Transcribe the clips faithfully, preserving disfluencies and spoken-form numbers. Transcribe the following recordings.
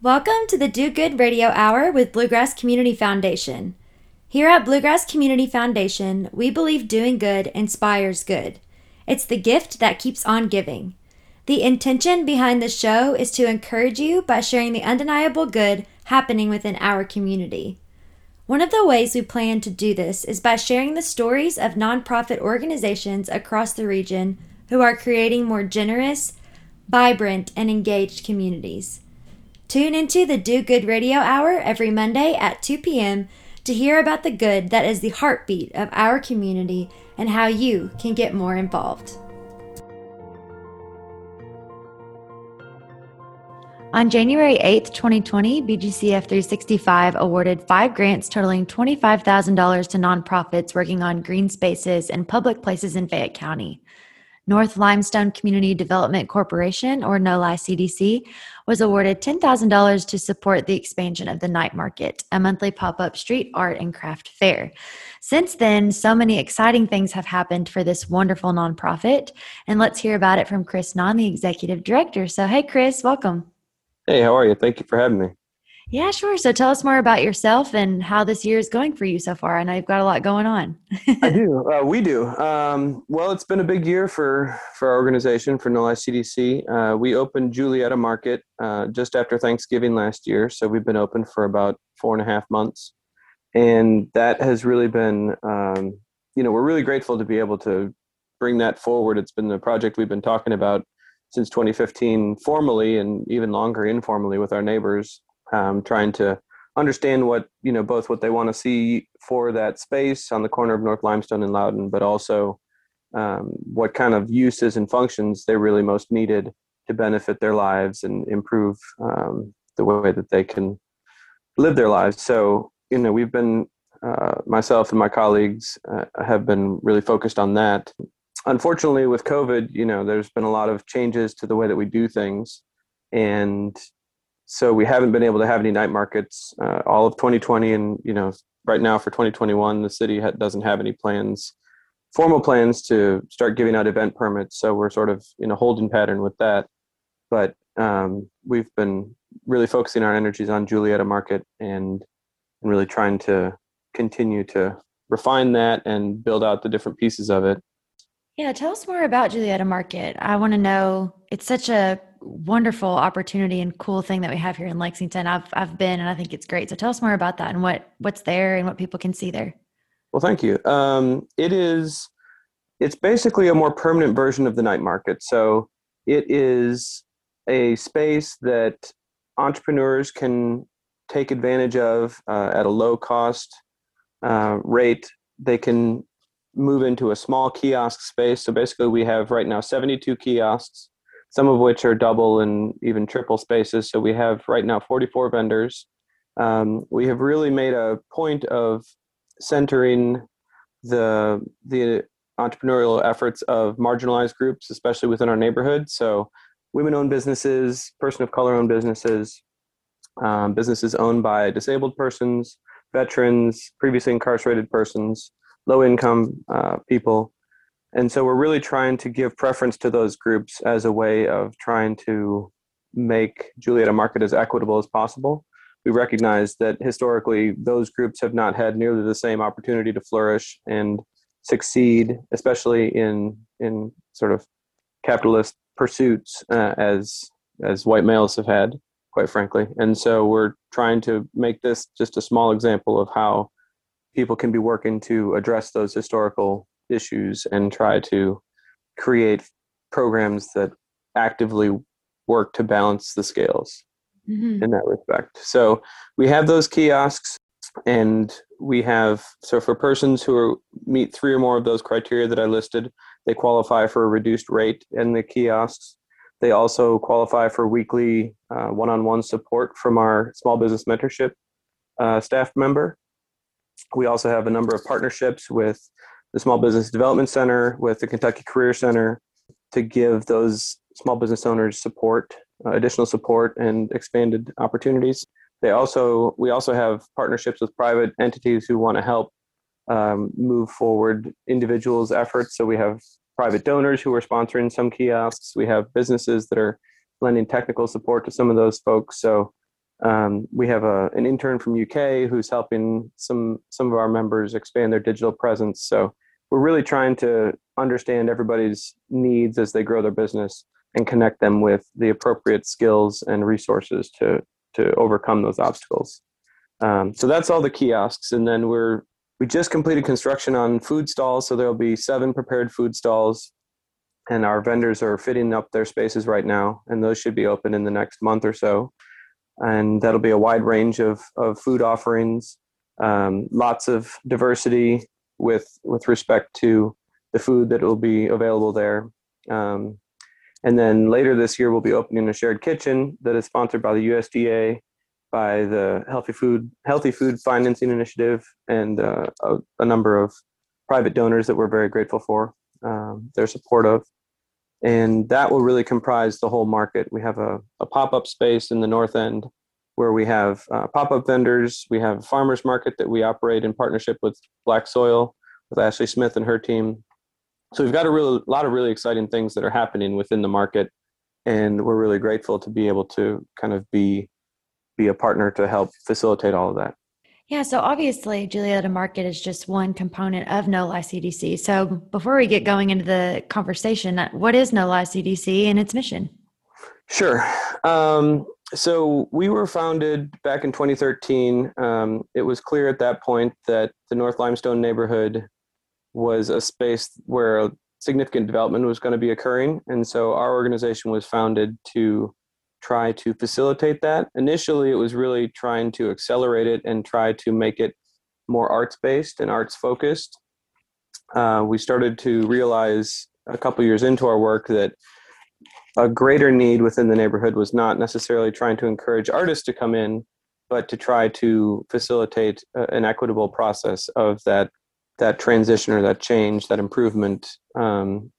Welcome to the Do Good Radio Hour with Bluegrass Community Foundation. Here at Bluegrass Community Foundation, we believe doing good inspires good. It's the gift that keeps on giving. The intention behind the show is to encourage you by sharing the undeniable good happening within our community. One of the ways we plan to do this is by sharing the stories of nonprofit organizations across the region who are creating more generous, vibrant, and engaged communities. Tune into the Do Good Radio Hour every Monday at two p.m. to hear about the good that is the heartbeat of our community and how you can get more involved. On January eighth, twenty twenty, B G C F three sixty-five awarded five grants totaling twenty-five thousand dollars to nonprofits working on green spaces and public places in Fayette County. North Limestone Community Development Corporation, or NOLI C D C, was awarded ten thousand dollars to support the expansion of the Night Market, a monthly pop-up street art and craft fair. Since then, so many exciting things have happened for this wonderful nonprofit, and let's hear about it from Chris Non, the Executive Director. So, hey, Chris, welcome. Hey, how are you? Thank you for having me. Yeah, sure. So tell us more about yourself and how this year is going for you so far. I know you've got a lot going on. I do. Uh, we do. Um, well, it's been a big year for, for our organization, for NOLI C D C. Uh, we opened Julietta Market uh, just after Thanksgiving last year. So we've been open for about four and a half months. And that has really been, um, you know, we're really grateful to be able to bring that forward. It's been the project we've been talking about since twenty fifteen formally and even longer informally with our neighbors. Um, trying to understand what, you know, both what they want to see for that space on the corner of North Limestone and Loudon, but also um, what kind of uses and functions they really most needed to benefit their lives and improve um, the way that they can live their lives. So, you know, we've been, uh, myself and my colleagues uh, have been really focused on that. Unfortunately, with COVID, you know, there's been a lot of changes to the way that we do things. And so we haven't been able to have any night markets uh, all of twenty twenty, and you know, right now for twenty twenty-one, the city ha- doesn't have any plans, formal plans to start giving out event permits. So we're sort of in a holding pattern with that. But um, we've been really focusing our energies on Julietta Market and and really trying to continue to refine that and build out the different pieces of it. Yeah, tell us more about Julietta Market. I want to know. It's such a wonderful opportunity and cool thing that we have here in Lexington. I've I've been, and I think it's great. So tell us more about that and what, what's there and what people can see there. Well, thank you. Um, it is, it's basically a more permanent version of the night market. So it is a space that entrepreneurs can take advantage of uh, at a low cost uh, rate. They can move into a small kiosk space. So basically we have right now seventy-two kiosks, some of which are double and even triple spaces. So we have right now forty-four vendors. Um, we have really made a point of centering the the entrepreneurial efforts of marginalized groups, especially within our neighborhood. So women-owned businesses, person of color-owned businesses, um, businesses owned by disabled persons, veterans, previously incarcerated persons, low-income uh, people. And so we're really trying to give preference to those groups as a way of trying to make Julietta Market as equitable as possible. We recognize that historically those groups have not had nearly the same opportunity to flourish and succeed, especially in in sort of capitalist pursuits uh, as as white males have had, quite frankly. And so we're trying to make this just a small example of how people can be working to address those historical issues and try to create programs that actively work to balance the scales mm-hmm. in that respect. So we have those kiosks, and we have, so for persons who are, meet three or more of those criteria that I listed, they qualify for a reduced rate in the kiosks. They also qualify for weekly uh, one-on-one support from our small business mentorship uh, staff member. We also have a number of partnerships with the Small Business Development Center, with the Kentucky Career Center, to give those small business owners support, uh, additional support and expanded opportunities. They also, we also have partnerships with private entities who want to help um, move forward individuals' efforts. So we have private donors who are sponsoring some kiosks. We have businesses that are lending technical support to some of those folks. So Um, we have a, an intern from U K who's helping some, some of our members expand their digital presence. So we're really trying to understand everybody's needs as they grow their business and connect them with the appropriate skills and resources to, to overcome those obstacles. Um, so that's all the kiosks. And then we're, we just completed construction on food stalls. So there'll be seven prepared food stalls, and our vendors are fitting up their spaces right now. And those should be open in the next month or so. And that'll be a wide range of, of food offerings, um, lots of diversity with, with respect to the food that will be available there. Um, and then later this year, we'll be opening a shared kitchen that is sponsored by the U S D A, by the Healthy Food Healthy Food Financing Initiative, and uh, a, a number of private donors that we're very grateful for um, their support of. And that will really comprise the whole market. We have a, a pop-up space in the north end where we have uh, pop-up vendors. We have a farmers market that we operate in partnership with Black Soil, with Ashley Smith and her team. So we've got a real, lot of really exciting things that are happening within the market, and we're really grateful to be able to kind of be be a partner to help facilitate all of that. Yeah, so obviously Julietta Market is just one component of NOLI C D C. So before we get going into the conversation, what is NOLI C D C and its mission? Sure. Um, so we were founded back in twenty thirteen. Um, it was clear at that point that the North Limestone neighborhood was a space where a significant development was going to be occurring. And so our organization was founded to try to facilitate that. Initially, it was really trying to accelerate it and try to make it more arts-based and arts-focused. Uh, we started to realize a couple years into our work that a greater need within the neighborhood was not necessarily trying to encourage artists to come in, but to try to facilitate uh, an equitable process of that, that transition or that change, that improvement, um,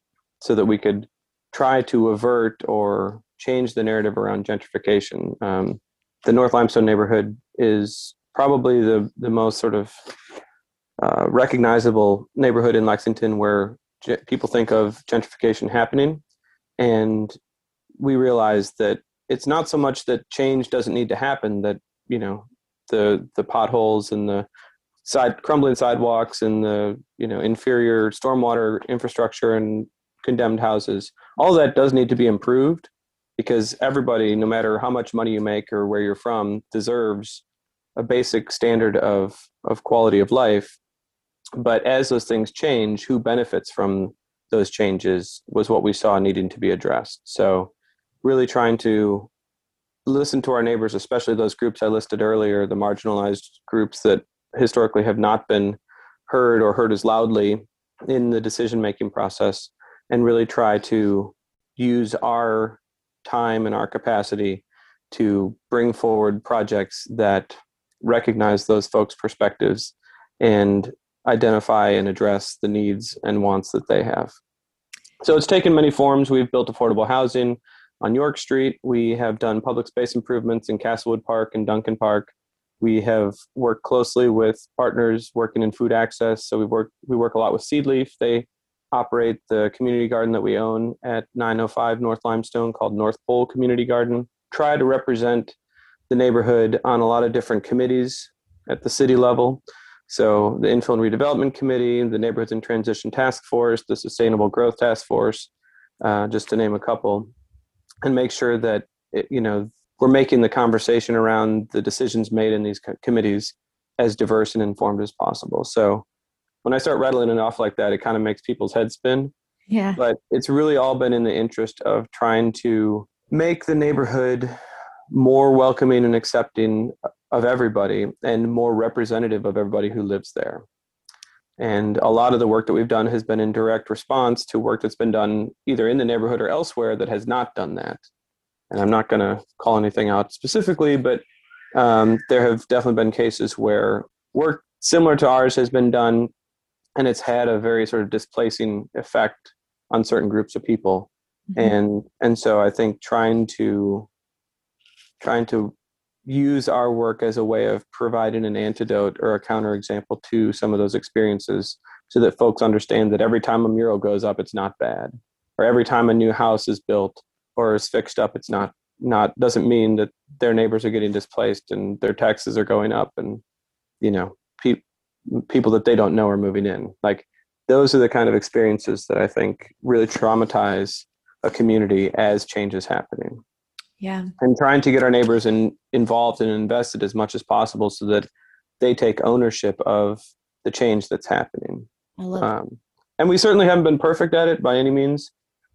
so that we could try to avert or change the narrative around gentrification. Um, the North Limestone neighborhood is probably the, the most sort of uh, recognizable neighborhood in Lexington where g- people think of gentrification happening. And we realized that it's not so much that change doesn't need to happen, that, you know, the, the potholes and the side crumbling sidewalks and the, you know, inferior stormwater infrastructure and condemned houses, all that does need to be improved. Because everybody, no matter how much money you make or where you're from, deserves a basic standard of, of quality of life. But as those things change, who benefits from those changes was what we saw needing to be addressed. So really trying to listen to our neighbors, especially those groups I listed earlier, the marginalized groups that historically have not been heard or heard as loudly in the decision-making process, and really try to use our time and our capacity to bring forward projects that recognize those folks' perspectives and identify and address the needs and wants that they have. So it's taken many forms. We've built affordable housing on York Street. We have done public space improvements in Castlewood Park and Duncan Park. We have worked closely with partners working in food access. So we work we work a lot with Seedleaf. They operate the community garden that we own at nine oh five North Limestone called North Pole Community Garden. Try to represent the neighborhood on a lot of different committees at the city level. So the Infill and Redevelopment Committee, the Neighborhoods in Transition Task Force, the Sustainable Growth Task Force, uh, just to name a couple, and make sure that, it, you know, we're making the conversation around the decisions made in these co- committees as diverse and informed as possible. So when I start rattling it off like that, it kind of makes people's heads spin. Yeah. But it's really all been in the interest of trying to make the neighborhood more welcoming and accepting of everybody and more representative of everybody who lives there. And a lot of the work that we've done has been in direct response to work that's been done either in the neighborhood or elsewhere that has not done that. And I'm not going to call anything out specifically, but um, there have definitely been cases where work similar to ours has been done, and it's had a very sort of displacing effect on certain groups of people. Mm-hmm. And and so I think trying to trying to use our work as a way of providing an antidote or a counterexample to some of those experiences so that folks understand that every time a mural goes up, it's not bad. Or every time a new house is built or is fixed up, it's not not doesn't mean that their neighbors are getting displaced and their taxes are going up and, you know, pe- people that they don't know are moving in. Like, those are the kind of experiences that I think really traumatize a community as change is happening. Yeah. And trying to get our neighbors in, involved and invested as much as possible so that they take ownership of the change that's happening. I love um, it. And we certainly haven't been perfect at it by any means,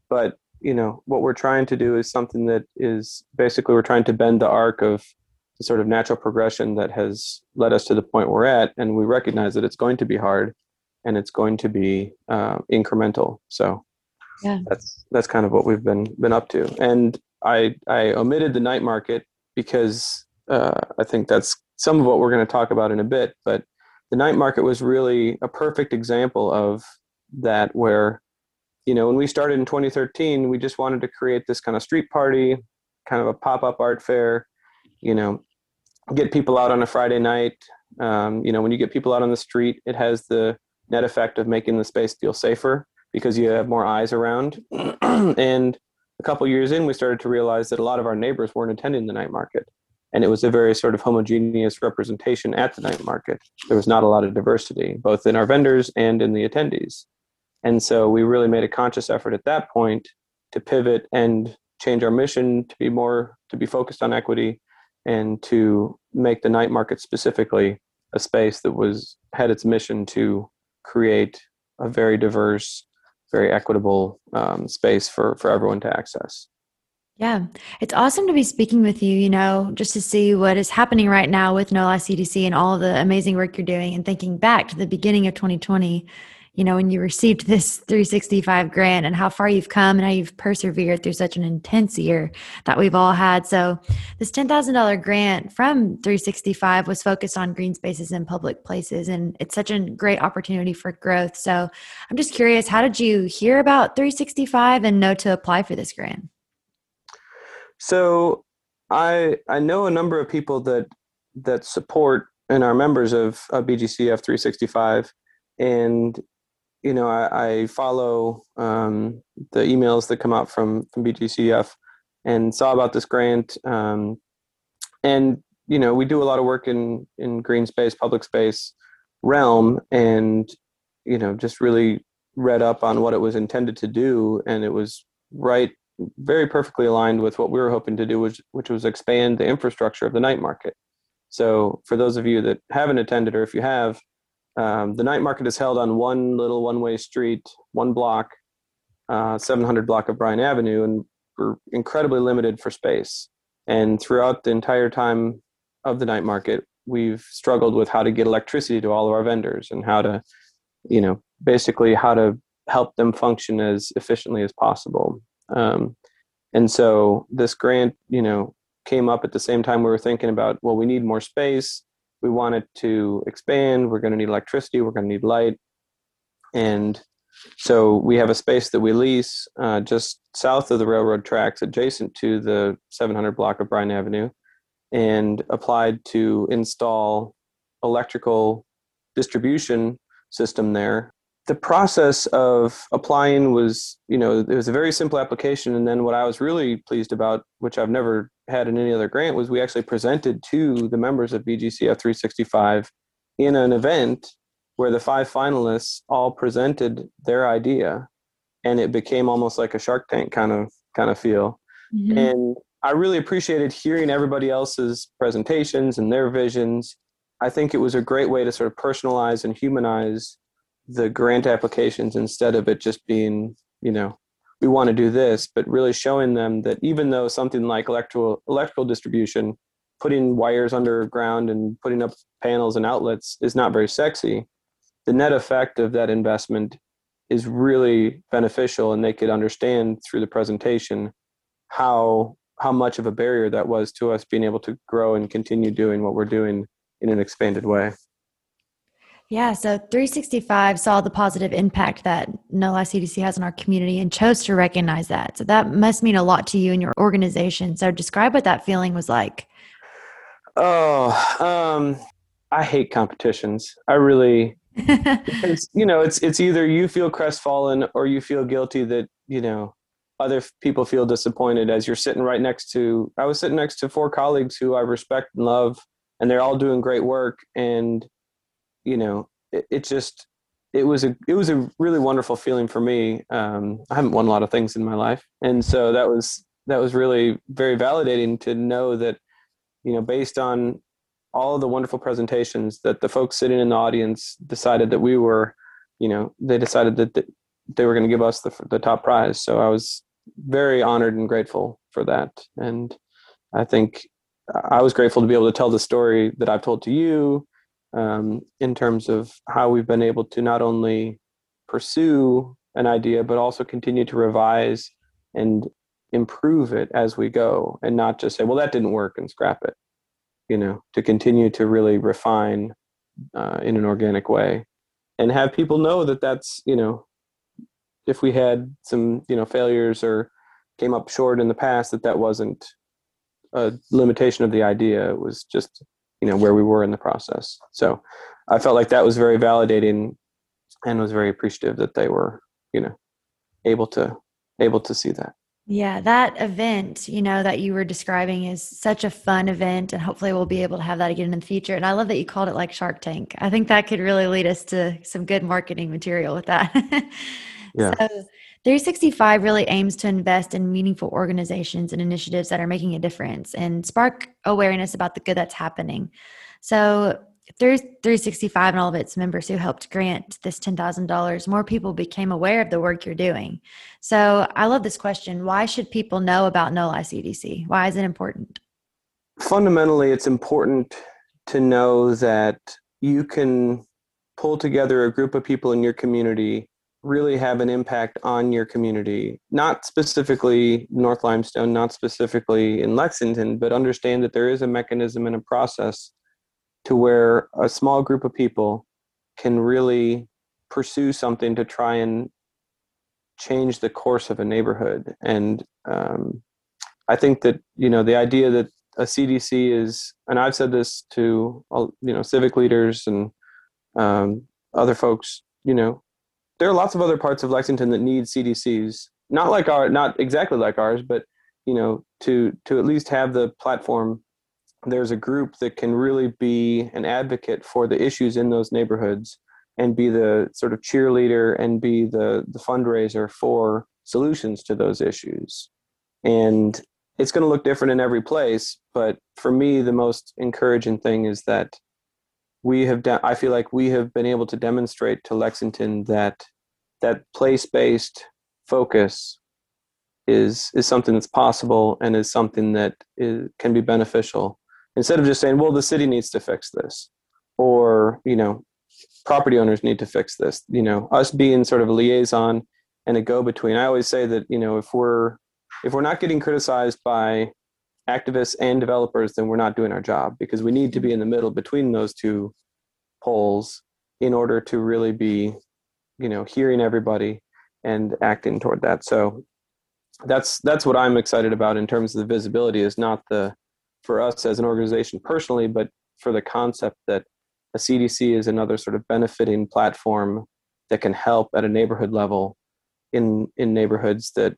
but, you know, what we're trying to do is something that is basically we're trying to bend the arc of the sort of natural progression that has led us to the point we're at. And we recognize that it's going to be hard and it's going to be uh, incremental. So yeah. that's that's kind of what we've been been up to. And I, I omitted the night market because uh, I think that's some of what we're going to talk about in a bit. But the night market was really a perfect example of that, where, you know, when we started in twenty thirteen, we just wanted to create this kind of street party, kind of a pop-up art fair, you know, get people out on a Friday night. Um, you know, when you get people out on the street, it has the net effect of making the space feel safer because you have more eyes around. And a couple years in, we started to realize that a lot of our neighbors weren't attending the night market. And it was a very sort of homogeneous representation at the night market. There was not a lot of diversity, both in our vendors and in the attendees. And so we really made a conscious effort at that point to pivot and change our mission to be more, to be focused on equity, and to make the night market specifically a space that was, had its mission to create a very diverse, very equitable um, space for, for everyone to access. Yeah. It's awesome to be speaking with you, you know, just to see what is happening right now with NOLA C D C and all the amazing work you're doing, and thinking back to the beginning of twenty twenty, you know, when you received this three sixty-five grant, and how far you've come and how you've persevered through such an intense year that we've all had. So this ten thousand dollars grant from three sixty-five was focused on green spaces and public places, and it's such a great opportunity for growth. So I'm just curious, how did you hear about three sixty-five and know to apply for this grant? So I I know a number of people that that support and are members of, of B G C F three sixty-five, and you know, I, I follow um, the emails that come out from, from B G C F, and saw about this grant. Um, and, you know, we do a lot of work in, in green space, public space realm, and, you know, just really read up on what it was intended to do. And it was right, very perfectly aligned with what we were hoping to do, which, which was expand the infrastructure of the night market. So for those of you that haven't attended, or if you have, Um, the night market is held on one little one-way street, one block, uh, seven hundred block of Bryan Avenue, and we're incredibly limited for space. And throughout the entire time of the night market, we've struggled with how to get electricity to all of our vendors, and how to, you know, basically how to help them function as efficiently as possible. Um, and so this grant, you know, came up at the same time we were thinking about, well, we need more space. We wanted to expand. We're going to need electricity. We're going to need light. And so we have a space that we lease uh, just south of the railroad tracks, adjacent to the seven hundred block of Bryan Avenue, and applied to install electrical distribution system there. The process of applying was, you know, it was a very simple application. And then what I was really pleased about, which I've never had in any other grant, was we actually presented to the members of B G C F three sixty-five in an event where the five finalists all presented their idea, and it became almost like a Shark Tank kind of kind of feel. Mm-hmm. And I really appreciated hearing everybody else's presentations and their visions. I think it was a great way to sort of personalize and humanize the grant applications, instead of it just being, you know, we want to do this, but really showing them that even though something like electrical electrical distribution, putting wires underground and putting up panels and outlets, is not very sexy, the net effect of that investment is really beneficial. And they could understand through the presentation how how much of a barrier that was to us being able to grow and continue doing what we're doing in an expanded way. Yeah, so three sixty-five saw the positive impact that NOLA C D C has on our community and chose to recognize that. So that must mean a lot to you and your organization. So describe what that feeling was like. Oh, um, I hate competitions. I really, because, you know, it's it's either you feel crestfallen or you feel guilty that, you know, other people feel disappointed as you're sitting right next to, I was sitting next to four colleagues who I respect and love, and they're all doing great work. And, you know, it, it just, it was a, it was a really wonderful feeling for me. Um, I haven't won a lot of things in my life. And so that was, that was really very validating to know that, you know, based on all the wonderful presentations that the folks sitting in the audience decided that we were, you know, they decided that th- they were going to give us the, the top prize. So I was very honored and grateful for that. And I think I was grateful to be able to tell the story that I've told to you um, in terms of how we've been able to not only pursue an idea, but also continue to revise and improve it as we go, and not just say, well, that didn't work and scrap it, you know, to continue to really refine uh, in an organic way and have people know that that's, you know, if we had some, you know, failures or came up short in the past, that that wasn't a limitation of the idea. It was just, you know, where we were in the process. So I felt like that was very validating and was very appreciative that they were, you know, able to, able to see that. Yeah, that event, you know, that you were describing is such a fun event, and hopefully we'll be able to have that again in the future. And I love that you called it like Shark Tank. I think that could really lead us to some good marketing material with that. Yeah. So three sixty-five really aims to invest in meaningful organizations and initiatives that are making a difference and spark awareness about the good that's happening. So through three sixty-five and all of its members who helped grant this ten thousand dollars, more people became aware of the work you're doing. So I love this question. Why should people know about NOLI C D C? Why is it important? Fundamentally, it's important to know that you can pull together a group of people in your community, really have an impact on your community, not specifically North Limestone, not specifically in Lexington, but understand that there is a mechanism and a process to where a small group of people can really pursue something to try and change the course of a neighborhood. And um, I think that, you know, the idea that a C D C is, and I've said this to, you know, civic leaders and um, other folks, you know, there are lots of other parts of Lexington that need C D Cs, not like our, not exactly like ours, but, you know, to, to at least have the platform, there's a group that can really be an advocate for the issues in those neighborhoods and be the sort of cheerleader and be the, the fundraiser for solutions to those issues. And it's going to look different in every place. But for me, the most encouraging thing is that we have done, I feel like we have been able to demonstrate to Lexington that that place-based focus is is something that's possible and is something that is, can be beneficial. Instead of just saying, well, the city needs to fix this, or, you know, property owners need to fix this, you know, us being sort of a liaison and a go-between. I always say that, you know, if we're if we're not getting criticized by activists and developers, then we're not doing our job, because we need to be in the middle between those two poles in order to really be, you know, hearing everybody and acting toward that. So that's that's what I'm excited about in terms of the visibility, is not the for us as an organization personally, but for the concept that a C D C is another sort of benefiting platform that can help at a neighborhood level in in neighborhoods that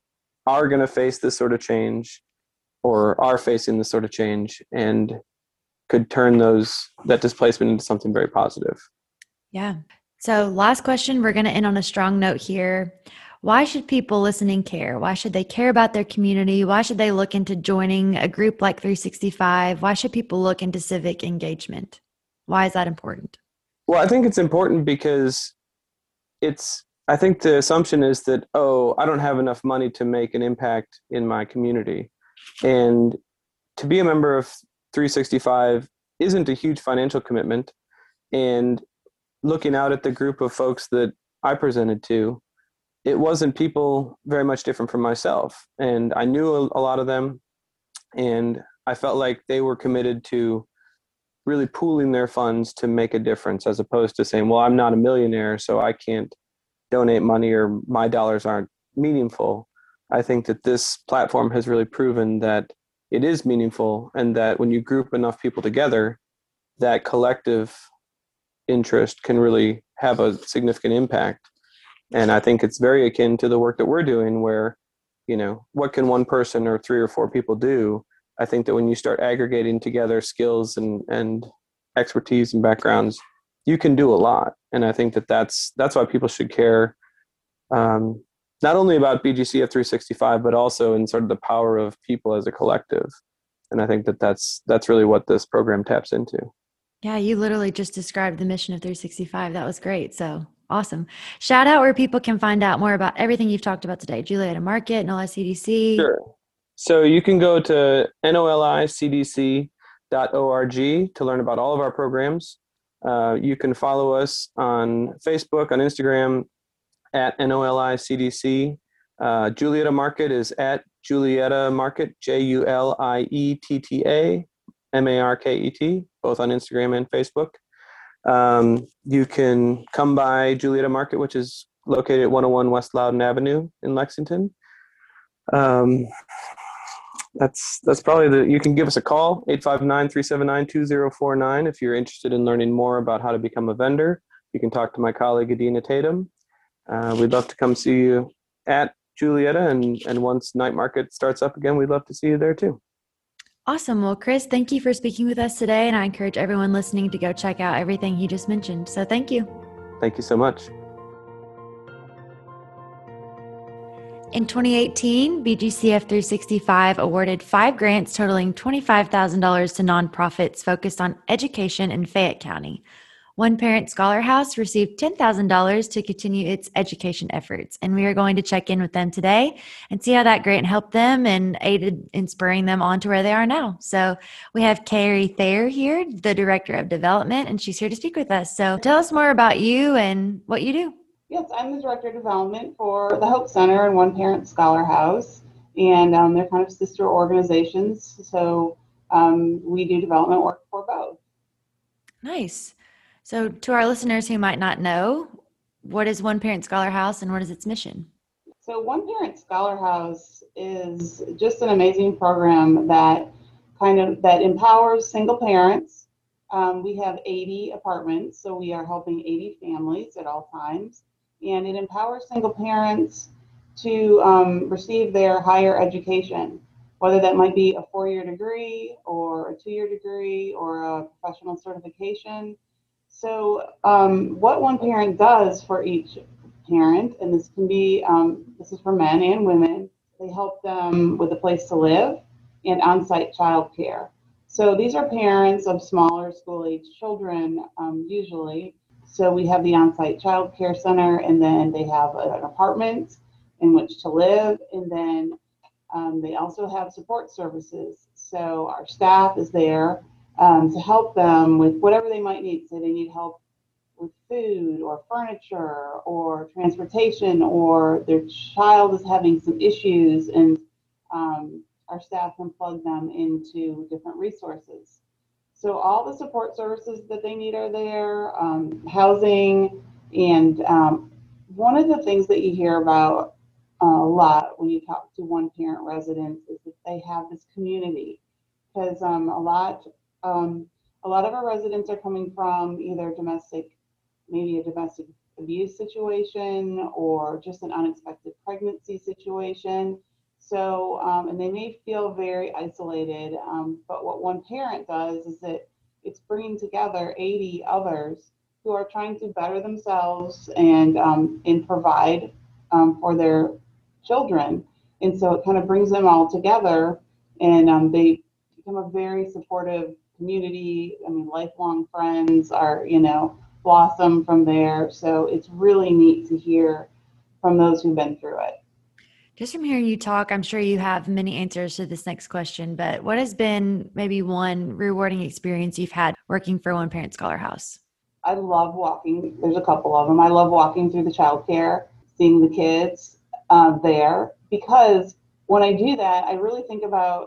are going to face this sort of change, or are facing this sort of change, and could turn those that displacement into something very positive. Yeah. So last question, we're going to end on a strong note here. Why should people listening care? Why should they care about their community? Why should they look into joining a group like three sixty-five? Why should people look into civic engagement? Why is that important? Well, I think it's important because it's, I think the assumption is that, oh, I don't have enough money to make an impact in my community. And to be a member of three sixty-five isn't a huge financial commitment. And looking out at the group of folks that I presented to, it wasn't people very much different from myself. And I knew a, a lot of them, and I felt like they were committed to really pooling their funds to make a difference, as opposed to saying, well, I'm not a millionaire, so I can't donate money, or my dollars aren't meaningful. I think that this platform has really proven that it is meaningful, and that when you group enough people together, that collective interest can really have a significant impact. And I think it's very akin to the work that we're doing, where you know, what can one person or three or four people do? I think that when you start aggregating together skills and, and expertise and backgrounds, you can do a lot. And I think that that's, that's why people should care, um, not only about B G C F three sixty-five, but also in sort of the power of people as a collective. And I think that that's, that's really what this program taps into. Yeah. You literally just described the mission of three sixty-five. That was great. So awesome. Shout out where people can find out more about everything you've talked about today, Julietta Market, N O L I C D C. Sure. So you can go to N O L I C D C dot org to learn about all of our programs. Uh, you can follow us on Facebook, on Instagram, at N O L I C D C. Uh, Julietta Market is at Julietta Market, J U L I E T T A M A R K E T, both on Instagram and Facebook. Um, you can come by Julietta Market, which is located at one oh one West Loudon Avenue in Lexington. Um, that's, that's probably the, you can give us a call, eight five nine, three seven nine, two zero four nine. If you're interested in learning more about how to become a vendor, you can talk to my colleague, Adina Tatum. Uh, we'd love to come see you at Julietta, and, and once Night Market starts up again, we'd love to see you there too. Awesome. Well, Chris, thank you for speaking with us today. And I encourage everyone listening to go check out everything he just mentioned. So thank you. Thank you so much. In twenty eighteen, B G C F three sixty-five awarded five grants totaling twenty-five thousand dollars to nonprofits focused on education in Fayette County. One Parent Scholar House received ten thousand dollars to continue its education efforts, and we are going to check in with them today and see how that grant helped them and aided in spurring them on to where they are now. So we have Carrie Thayer here, the Director of Development, and she's here to speak with us. So tell us more about you and what you do. Yes, I'm the Director of Development for the Hope Center and One Parent Scholar House, and um, they're kind of sister organizations, so um, we do development work for both. Nice. So to our listeners who might not know, what is One Parent Scholar House and what is its mission? So One Parent Scholar House is just an amazing program that kind of that empowers single parents. Um, we have eighty apartments, so we are helping eighty families at all times. And it empowers single parents to um, receive their higher education, whether that might be a four-year degree or a two-year degree or a professional certification. So um, what One Parent does for each parent, and this can be, um, this is for men and women, they help them with a place to live and on-site child care. So these are parents of smaller school-age children, um, usually. So we have the on-site child care center, and then they have an apartment in which to live, and then um, they also have support services. So our staff is there Um, to help them with whatever they might need. So they need help with food or furniture or transportation, or their child is having some issues, and um, our staff can plug them into different resources. So all the support services that they need are there, um, housing, and um, one of the things that you hear about a lot when you talk to one parent residents is that they have this community, because um, a lot Um, a lot of our residents are coming from either domestic, maybe a domestic abuse situation or just an unexpected pregnancy situation. So, um, and they may feel very isolated, um, but what One Parent does is that it's bringing together eighty others who are trying to better themselves and, um, and provide um, for their children. And so it kind of brings them all together, and um, they become a very supportive community. I mean, lifelong friends are, you know, blossom from there. So it's really neat to hear from those who've been through it. Just from hearing you talk, I'm sure you have many answers to this next question, but what has been maybe one rewarding experience you've had working for One Parent Scholar House? I love walking. There's a couple of them. I love walking through the childcare, seeing the kids uh, there, because when I do that, I really think about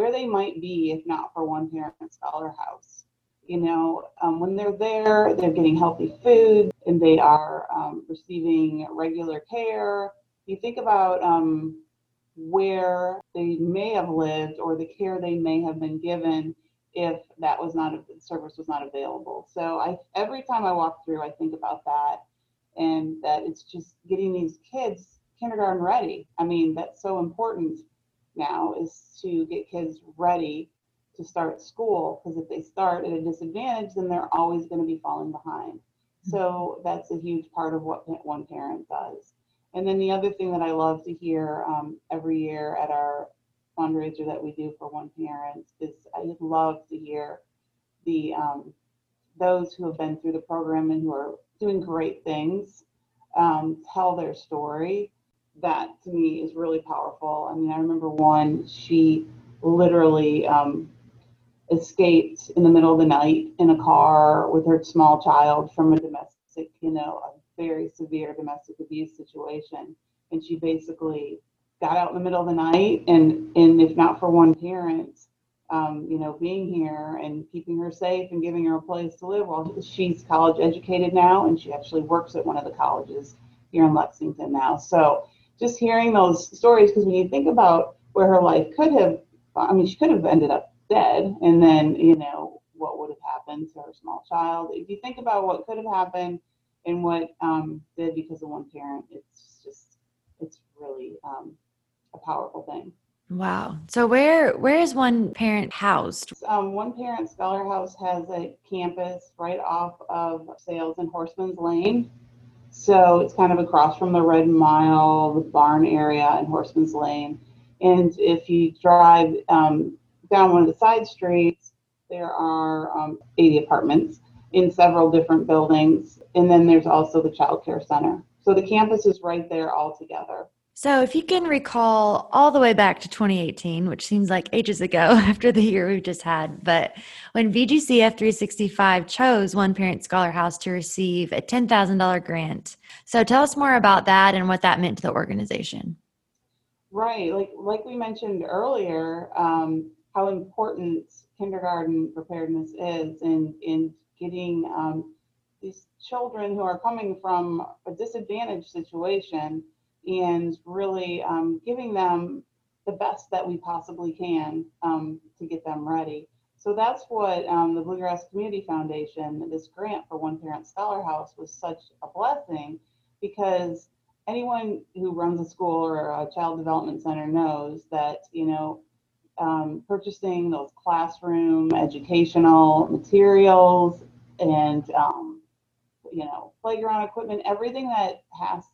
where they might be if not for One Parent Scholar House. You know, um, when they're there, they're getting healthy food, and they are um, receiving regular care. You think about um, where they may have lived or the care they may have been given if that was not, the service was not available. So I, every time I walk through, I think about that, and that it's just getting these kids kindergarten ready. I mean, that's so important now, is to get kids ready to start school, because if they start at a disadvantage, then they're always going to be falling behind. So that's a huge part of what One Parent does. And then the other thing that I love to hear um, every year at our fundraiser that we do for One Parent is I love to hear the um, those who have been through the program and who are doing great things um, tell their story. That to me is really powerful. I mean, I remember one, she literally um, escaped in the middle of the night in a car with her small child from a domestic, you know, a very severe domestic abuse situation. And she basically got out in the middle of the night, and, and if not for One Parent, um, you know, being here and keeping her safe and giving her a place to live, well, she's college educated now, and she actually works at one of the colleges here in Lexington now. So just hearing those stories, because when you think about where her life could have, I mean, she could have ended up dead, and then, you know, what would have happened to her small child? If you think about what could have happened and what um, did because of One Parent, it's just, it's really um, a powerful thing. Wow. So where where is One Parent housed? Um, One Parent Scholar House has a campus right off of Sales and Horseman's Lane. So it's kind of across from the Red Mile, the barn area, and Horseman's Lane. And if you drive um, down one of the side streets, there are um, eighty apartments in several different buildings. And then there's also the child care center. So the campus is right there all together. So if you can recall all the way back to twenty eighteen, which seems like ages ago after the year we've just had, but when B G C F three sixty-five chose One Parent Scholar House to receive a ten thousand dollars grant. So tell us more about that and what that meant to the organization. Right. Like like we mentioned earlier, um, how important kindergarten preparedness is in, in getting um, these children who are coming from a disadvantaged situation and really um, giving them the best that we possibly can um, to get them ready. So that's what um, the Bluegrass Community Foundation, this grant for One Parent Scholar House, was such a blessing, because anyone who runs a school or a child development center knows that, you know, um, purchasing those classroom educational materials and, um, you know, playground equipment, everything that has to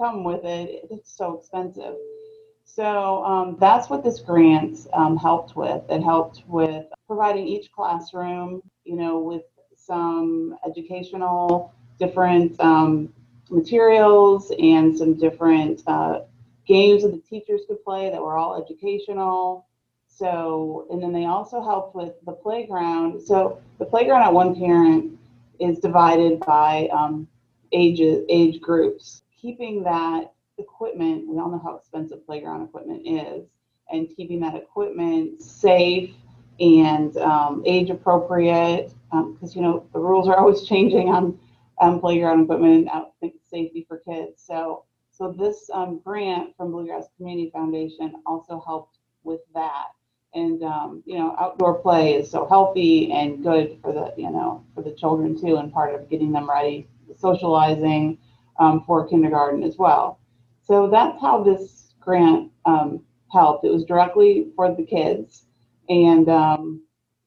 come with it, it's so expensive. So um, that's what this grant um, helped with. It helped with providing each classroom, you know, with some educational different um materials and some different uh, games that the teachers could play that were all educational. So, and then they also helped with the playground. So the playground at One Parent is divided by um, ages, age groups. Keeping that equipment, we all know how expensive playground equipment is, and keeping that equipment safe and um, age appropriate, because um, you know, the rules are always changing on Um, playground equipment and out safety for kids. So, so this um, grant from Bluegrass Community Foundation also helped with that. And um, you know, outdoor play is so healthy and good for the you know for the children too, and part of getting them ready, socializing um, for kindergarten as well. So that's how this grant um, helped. It was directly for the kids and um,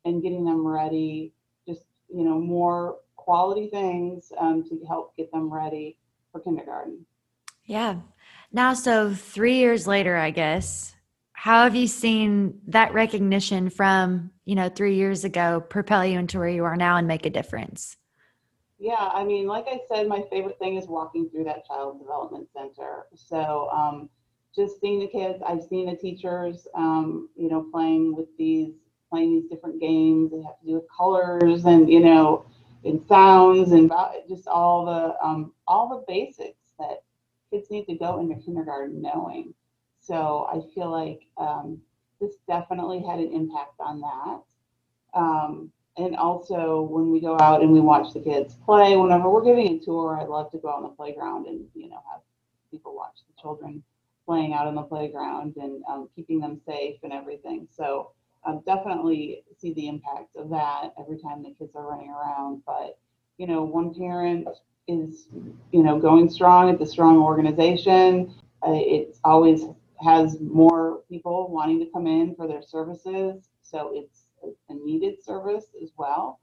and getting them ready. Just you know more. Quality things um, to help get them ready for kindergarten. Yeah. Now, so three years later, I guess, how have you seen that recognition from, you know, three years ago propel you into where you are now and make a difference? Yeah. I mean, like I said, my favorite thing is walking through that child development center. So um, just seeing the kids, I've seen the teachers, um, you know, playing with these, playing these different games. They have to do with colors and, you know, and sounds and just all the um, all the basics that kids need to go into kindergarten knowing. So I feel like um, this definitely had an impact on that. Um, and also when we go out and we watch the kids play, whenever we're giving a tour, I love to go out on the playground and you know have people watch the children playing out on the playground and um, keeping them safe and everything. So. I definitely see the impact of that every time the kids are running around, but you know, One Parent is, you know, going strong. It's a strong organization. Uh, it always has more people wanting to come in for their services. So it's a needed service as well.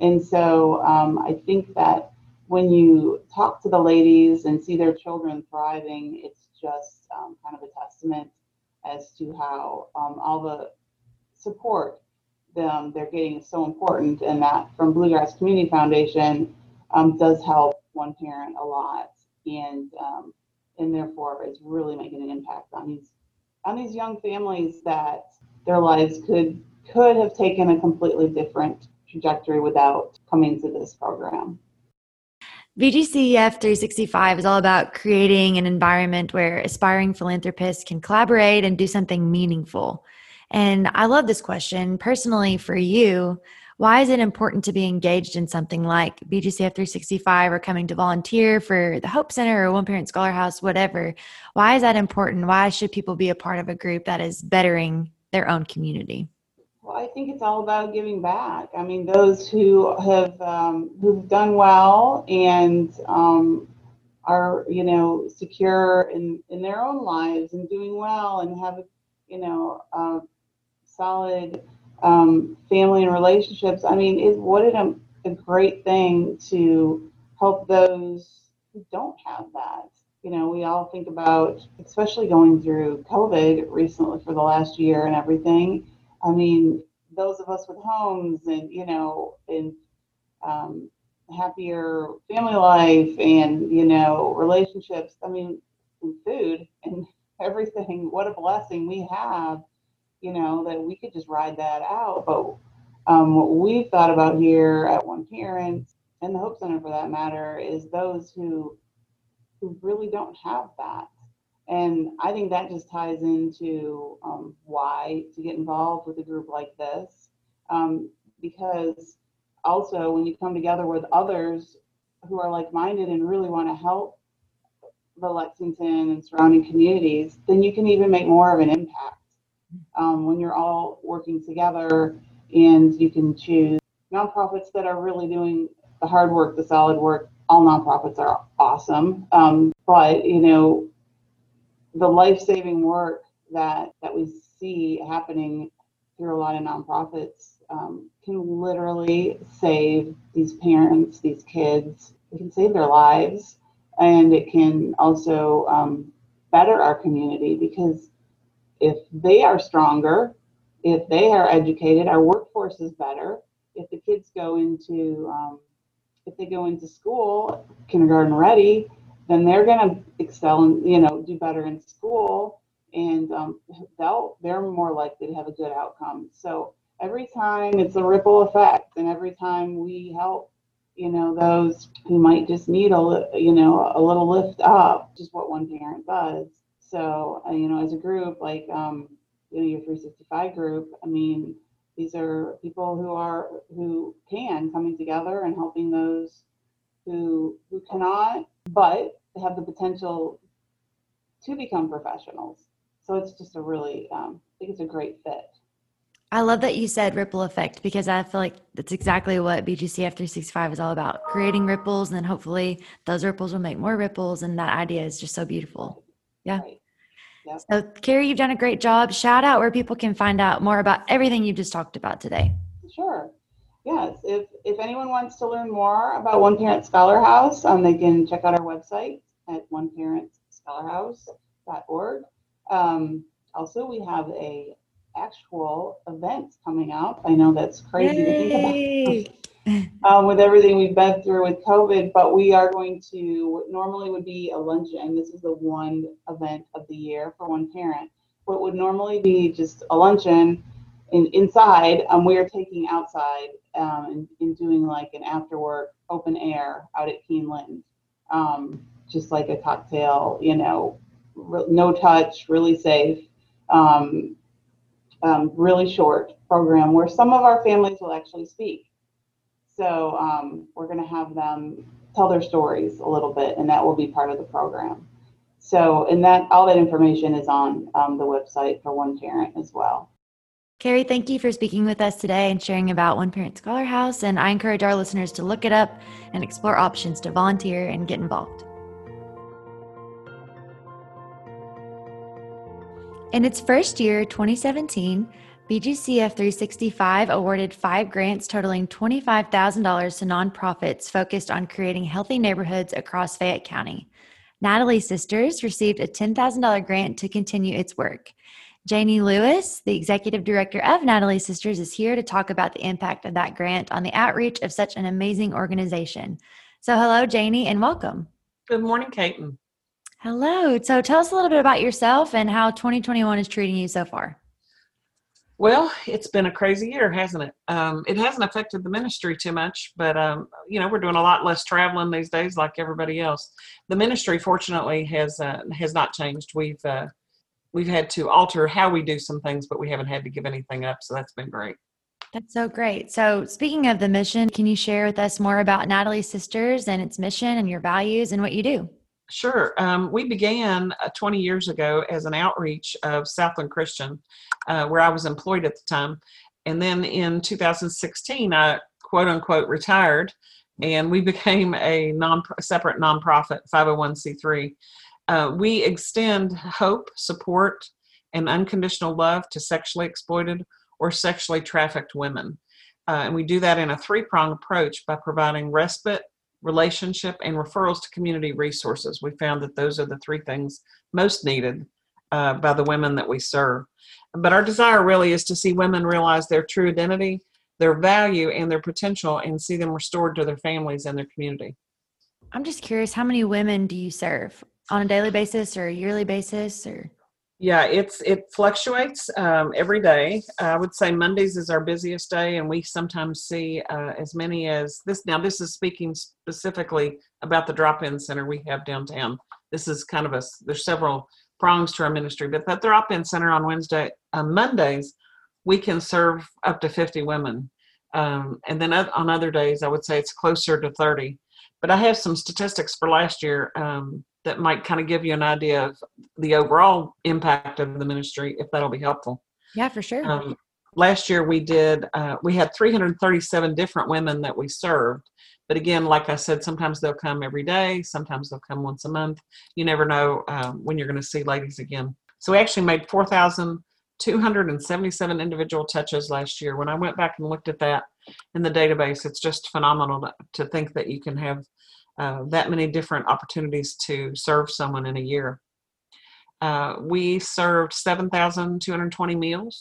And so um, I think that when you talk to the ladies and see their children thriving, it's just um, kind of a testament as to how um, all the support them they're getting is so important, and that from Bluegrass Community Foundation um, does help One Parent a lot, and um, and therefore it's really making an impact on these on these young families that their lives could could have taken a completely different trajectory without coming to this program. B G C F three sixty-five is all about creating an environment where aspiring philanthropists can collaborate and do something meaningful. And I love this question. Personally, for you, why is it important to be engaged in something like B G C F three sixty-five or coming to volunteer for the Hope Center or One Parent Scholar House, whatever? Why is that important? Why should people be a part of a group that is bettering their own community? Well, I think it's all about giving back. I mean, those who have um, who've done well and um, are, you know, secure in, in their own lives and doing well and have, you know, uh, solid um, family and relationships. I mean, it, what a, a great thing to help those who don't have that. You know, we all think about, especially going through COVID recently for the last year and everything. I mean, those of us with homes and, you know, and um, happier family life and, you know, relationships, I mean, and food and everything, what a blessing we have, you know, that we could just ride that out. But um, what we've thought about here at One Parent and the Hope Center, for that matter, is those who who really don't have that. And I think that just ties into um, why to get involved with a group like this, um, because also when you come together with others who are like-minded and really want to help the Lexington and surrounding communities, then you can even make more of an impact um, when you're all working together, and you can choose nonprofits that are really doing the hard work, the solid work. All nonprofits are awesome, um, but, you know, the life-saving work that, that we see happening through a lot of nonprofits um, can literally save these parents, these kids. It can save their lives, and it can also um, better our community, because if they are stronger, if they are educated, our workforce is better. If the kids go into, um, if they go into school, kindergarten ready, then they're going to excel and, you know, do better in school, and um, they'll, they're more likely to have a good outcome. So every time it's a ripple effect, and every time we help, you know, those who might just need a, you know, a little lift up, just what One Parent does. So, you know, as a group, like, um, you know, your three sixty-five group, I mean, these are people who are, who can, coming together and helping those who, who cannot, but they have the potential to become professionals. So it's just a really, um, I think it's a great fit. I love that you said ripple effect, because I feel like that's exactly what B G C F three sixty-five is all about, creating ripples, and then hopefully those ripples will make more ripples. And that idea is just so beautiful. Yeah. Right. Yep. So Carrie, you've done a great job. Shout out where people can find out more about everything you've just talked about today. Sure. Yes, if, if anyone wants to learn more about One Parent Scholar House, um, they can check out our website at one parent scholar house dot org. Um, also, we have a actual event coming up. I know that's crazy Yay. to think about um, with everything we've been through with COVID, but we are going to, what normally would be a luncheon, this is the one event of the year for One Parent. What would normally be just a luncheon in, inside, um, we are taking outside um, and, and doing like an after work open air out at Keeneland, um, just like a cocktail, you know, re- no touch, really safe, um, um, really short program where some of our families will actually speak. So um, we're going to have them tell their stories a little bit, and that will be part of the program. So, and that all that information is on um, the website for One Parent as well. Carrie, thank you for speaking with us today and sharing about One Parent Scholar House. And I encourage our listeners to look it up and explore options to volunteer and get involved. In its first year, twenty seventeen, B G C F three sixty-five awarded five grants totaling twenty-five thousand dollars to nonprofits focused on creating healthy neighborhoods across Fayette County. Natalie's Sisters received a ten thousand dollars grant to continue its work. Janie Lewis, the executive director of Natalie's Sisters, is here to talk about the impact of that grant on the outreach of such an amazing organization. So hello, Janie, and welcome. Good morning, Caitlin. Hello. So tell us a little bit about yourself and how twenty twenty-one is treating you so far. Well, it's been a crazy year, hasn't it? Um, it hasn't affected the ministry too much, but, um, you know, we're doing a lot less traveling these days like everybody else. The ministry, fortunately, has uh, has not changed. We've uh, we've had to alter how we do some things, but we haven't had to give anything up, so that's been great. That's so great. So speaking of the mission, can you share with us more about Natalie's Sisters and its mission and your values and what you do? Sure. Um, we began uh, twenty years ago as an outreach of Southland Christian, uh, where I was employed at the time. And then in two thousand sixteen, I quote unquote retired, and we became a non separate nonprofit, five oh one c three. Uh, we extend hope, support, and unconditional love to sexually exploited or sexually trafficked women. Uh, and we do that in a three-pronged approach by providing respite, relationship, and referrals to community resources. We found that those are the three things most needed uh, by the women that we serve. But our desire really is to see women realize their true identity, their value, and their potential, and see them restored to their families and their community. I'm just curious, how many women do you serve on a daily basis or a yearly basis? Or Yeah, it's it fluctuates um, every day. Uh, I would say Mondays is our busiest day, and we sometimes see uh, as many as this. Now, this is speaking specifically about the drop-in center we have downtown. This is kind of a, there's several prongs to our ministry, but that drop-in center on Wednesday, uh, Mondays, we can serve up to fifty women. Um, and then on other days, I would say it's closer to thirty. But I have some statistics for last year um, that might kind of give you an idea of the overall impact of the ministry, if that'll be helpful. Yeah, for sure. Um, last year we did, uh, we had three hundred thirty-seven different women that we served. But again, like I said, sometimes they'll come every day. Sometimes they'll come once a month. You never know um, when you're going to see ladies again. So we actually made four thousand two hundred seventy-seven individual touches last year. When I went back and looked at that in the database, it's just phenomenal to, to think that you can have Uh, that many different opportunities to serve someone in a year. Uh, we served seven thousand two hundred twenty meals,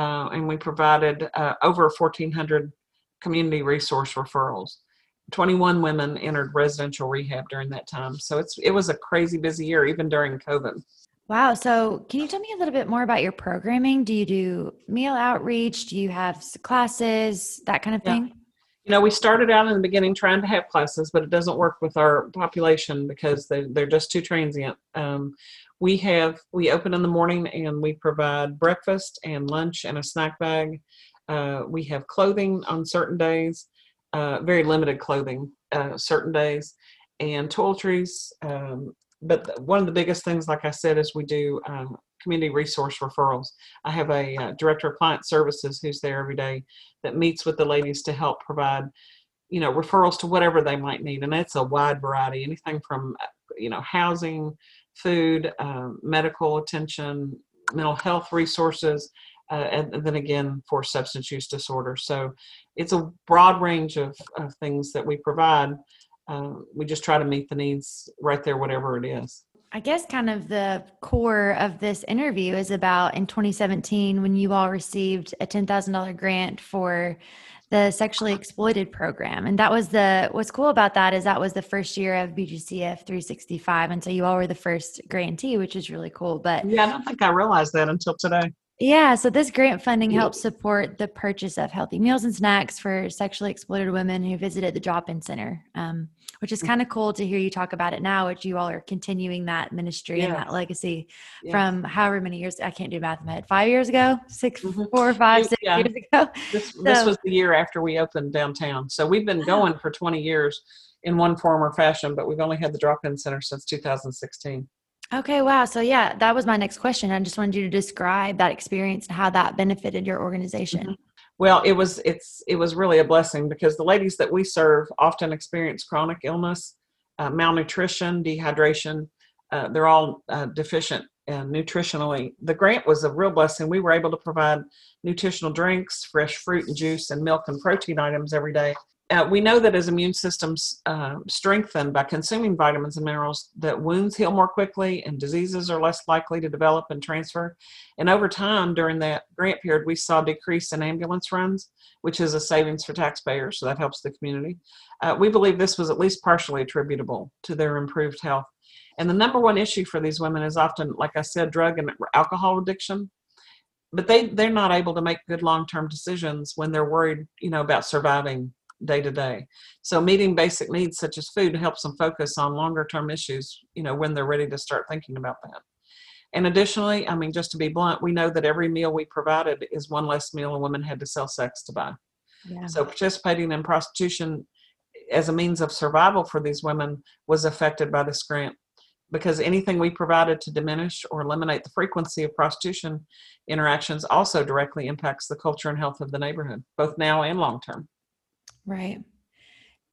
uh, and we provided uh, over fourteen hundred community resource referrals. twenty-one women entered residential rehab during that time. So it's it was a crazy busy year, even during COVID. Wow. So can you tell me a little bit more about your programming? Do you do meal outreach? Do you have classes, that kind of thing? Yeah. You know, we started out in the beginning trying to have classes, but it doesn't work with our population because they, they're just too transient. Um, we have, we open in the morning and we provide breakfast and lunch and a snack bag. Uh, we have clothing on certain days, uh, very limited clothing, uh, certain days, and toiletries. Um, but one of the biggest things, like I said, is we do um, community resource referrals. I have a uh, director of client services who's there every day that meets with the ladies to help provide, you know, referrals to whatever they might need. And that's a wide variety, anything from, you know, housing, food, um, medical attention, mental health resources, uh, and, and then again, for substance use disorder. So it's a broad range of, of things that we provide. Uh, we just try to meet the needs right there, whatever it is. I guess kind of the core of this interview is about in twenty seventeen when you all received a ten thousand dollars grant for the sexually exploited program. And that was the, what's cool about that is that was the first year of B G C F three sixty-five. And so you all were the first grantee, which is really cool. But yeah, I don't think I realized that until today. Yeah. So this grant funding helps support the purchase of healthy meals and snacks for sexually exploited women who visited the drop-in center, um, which is kind of cool to hear you talk about it now, which you all are continuing that ministry yeah. and that legacy yeah. from however many years. I can't do math in my head. Five years ago, six, mm-hmm. four, five, six yeah. years ago. This, so, this was the year after we opened downtown. So we've been going for twenty years in one form or fashion, but we've only had the drop-in center since two thousand sixteen. Okay, wow. So yeah, that was my next question. I just wanted you to describe that experience and how that benefited your organization. Mm-hmm. Well, it was it's it was really a blessing because the ladies that we serve often experience chronic illness, uh, malnutrition, dehydration. Uh, they're all uh, deficient uh, nutritionally. The grant was a real blessing. We were able to provide nutritional drinks, fresh fruit and juice, and milk and protein items every day. Uh, we know that as immune systems uh, strengthen by consuming vitamins and minerals, that wounds heal more quickly and diseases are less likely to develop and transfer. And over time, during that grant period, we saw a decrease in ambulance runs, which is a savings for taxpayers, so that helps the community. Uh, we believe this was at least partially attributable to their improved health. And the number one issue for these women is often, like I said, drug and alcohol addiction. But they, they're not able to make good long-term decisions when they're worried, you know, about surviving day to day. So meeting basic needs such as food helps them focus on longer term issues, you know, when they're ready to start thinking about that. And additionally, I mean, just to be blunt, we know that every meal we provided is one less meal a woman had to sell sex to buy. Yeah. So participating in prostitution as a means of survival for these women was affected by this grant, because anything we provided to diminish or eliminate the frequency of prostitution interactions also directly impacts the culture and health of the neighborhood, both now and long term. Right.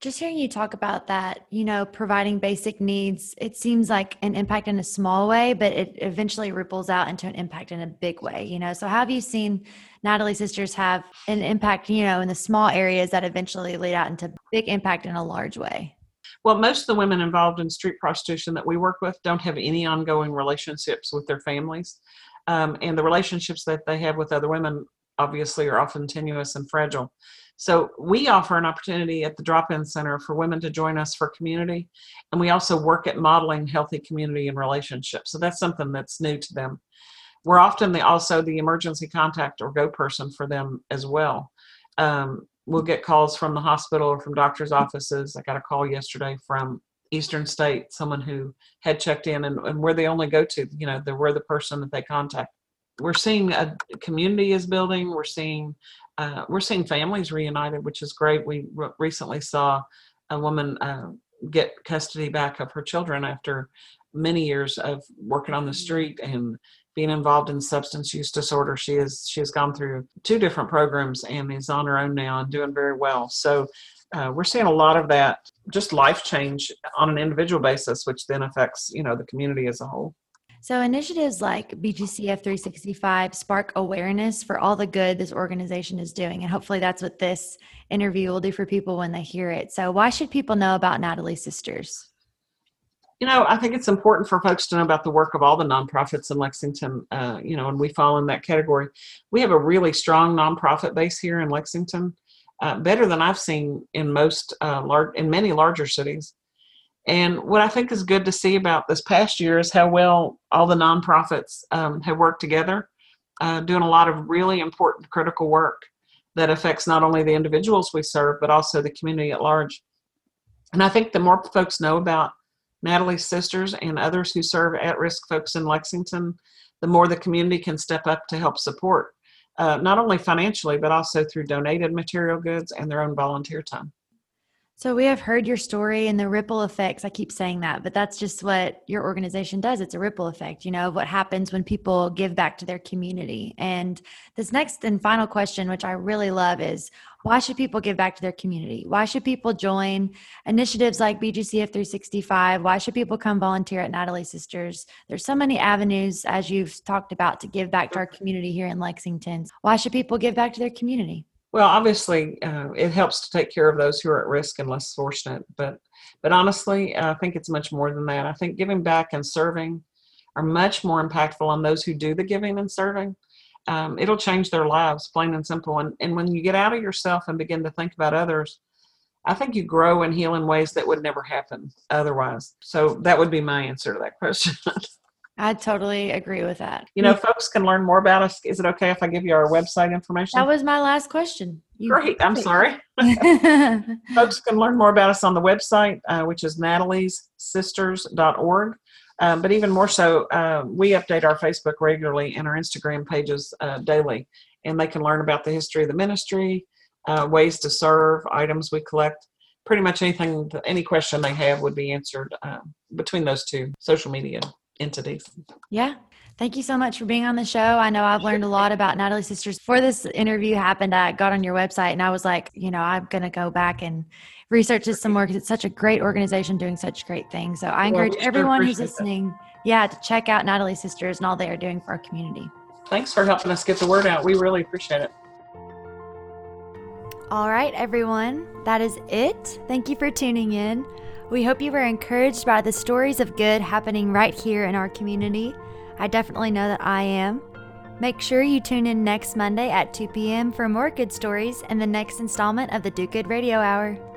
Just hearing you talk about that, you know, providing basic needs, it seems like an impact in a small way, but it eventually ripples out into an impact in a big way, you know? So how have you seen Natalie's Sisters have an impact, you know, in the small areas that eventually lead out into big impact in a large way? Well, most of the women involved in street prostitution that we work with don't have any ongoing relationships with their families. Um, and the relationships that they have with other women obviously are often tenuous and fragile. So we offer an opportunity at the drop-in center for women to join us for community. And we also work at modeling healthy community and relationships. So that's something that's new to them. We're often the, also the emergency contact or go person for them as well. Um, we'll get calls from the hospital or from doctor's offices. I got a call yesterday from Eastern State, someone who had checked in, and, and we're the only go-to, you know, the, we're the person that they contact. We're seeing a community is building. We're seeing uh, we're seeing families reunited, which is great. We re- recently saw a woman uh, get custody back of her children after many years of working on the street and being involved in substance use disorder. She is she has gone through two different programs and is on her own now and doing very well. So uh, we're seeing a lot of that, just life change on an individual basis, which then affects, you know, the community as a whole. So initiatives like B G C F three sixty-five spark awareness for all the good this organization is doing. And hopefully that's what this interview will do for people when they hear it. So why should people know about Natalie's Sisters? You know, I think it's important for folks to know about the work of all the nonprofits in Lexington, uh, you know, and we fall in that category. We have a really strong nonprofit base here in Lexington, uh, better than I've seen in most uh, large, in many larger cities. And what I think is good to see about this past year is how well all the nonprofits um, have worked together, uh, doing a lot of really important critical work that affects not only the individuals we serve, but also the community at large. And I think the more folks know about Natalie's Sisters and others who serve at-risk folks in Lexington, the more the community can step up to help support, uh, not only financially, but also through donated material goods and their own volunteer time. So we have heard your story and the ripple effects. I keep saying that, but that's just what your organization does. It's a ripple effect, you know, of what happens when people give back to their community. And this next and final question, which I really love, is why should people give back to their community? Why should people join initiatives like B G C F three sixty-five? Why should people come volunteer at Natalie's Sisters? There's so many avenues, as you've talked about, to give back to our community here in Lexington. Why should people give back to their community? Well, obviously, uh, it helps to take care of those who are at risk and less fortunate. But but honestly, I think it's much more than that. I think giving back and serving are much more impactful on those who do the giving and serving. Um, it'll change their lives, plain and simple. And, and when you get out of yourself and begin to think about others, I think you grow and heal in ways that would never happen otherwise. So that would be my answer to that question. I totally agree with that. You know, folks can learn more about us. Is it okay if I give you our website information? That was my last question. You Great. I'm sorry. Folks can learn more about us on the website, uh, which is natalies sisters dot org. Um, but even more so, uh, we update our Facebook regularly and our Instagram pages uh, daily. And they can learn about the history of the ministry, uh, ways to serve, items we collect. Pretty much anything, any question they have would be answered uh, between those two social media entities. Yeah. Thank you so much for being on the show. I know I've learned a lot about Natalie's Sisters. Before this interview happened, I got on your website and I was like, you know, I'm going to go back and research this some more because it's such a great organization doing such great things. So I encourage well, everyone who's listening, that. yeah, to check out Natalie's Sisters and all they are doing for our community. Thanks for helping us get the word out. We really appreciate it. All right, everyone, that is it. Thank you for tuning in. We hope you were encouraged by the stories of good happening right here in our community. I definitely know that I am. Make sure you tune in next Monday at two p.m. for more good stories and the next installment of the Do Good Radio Hour.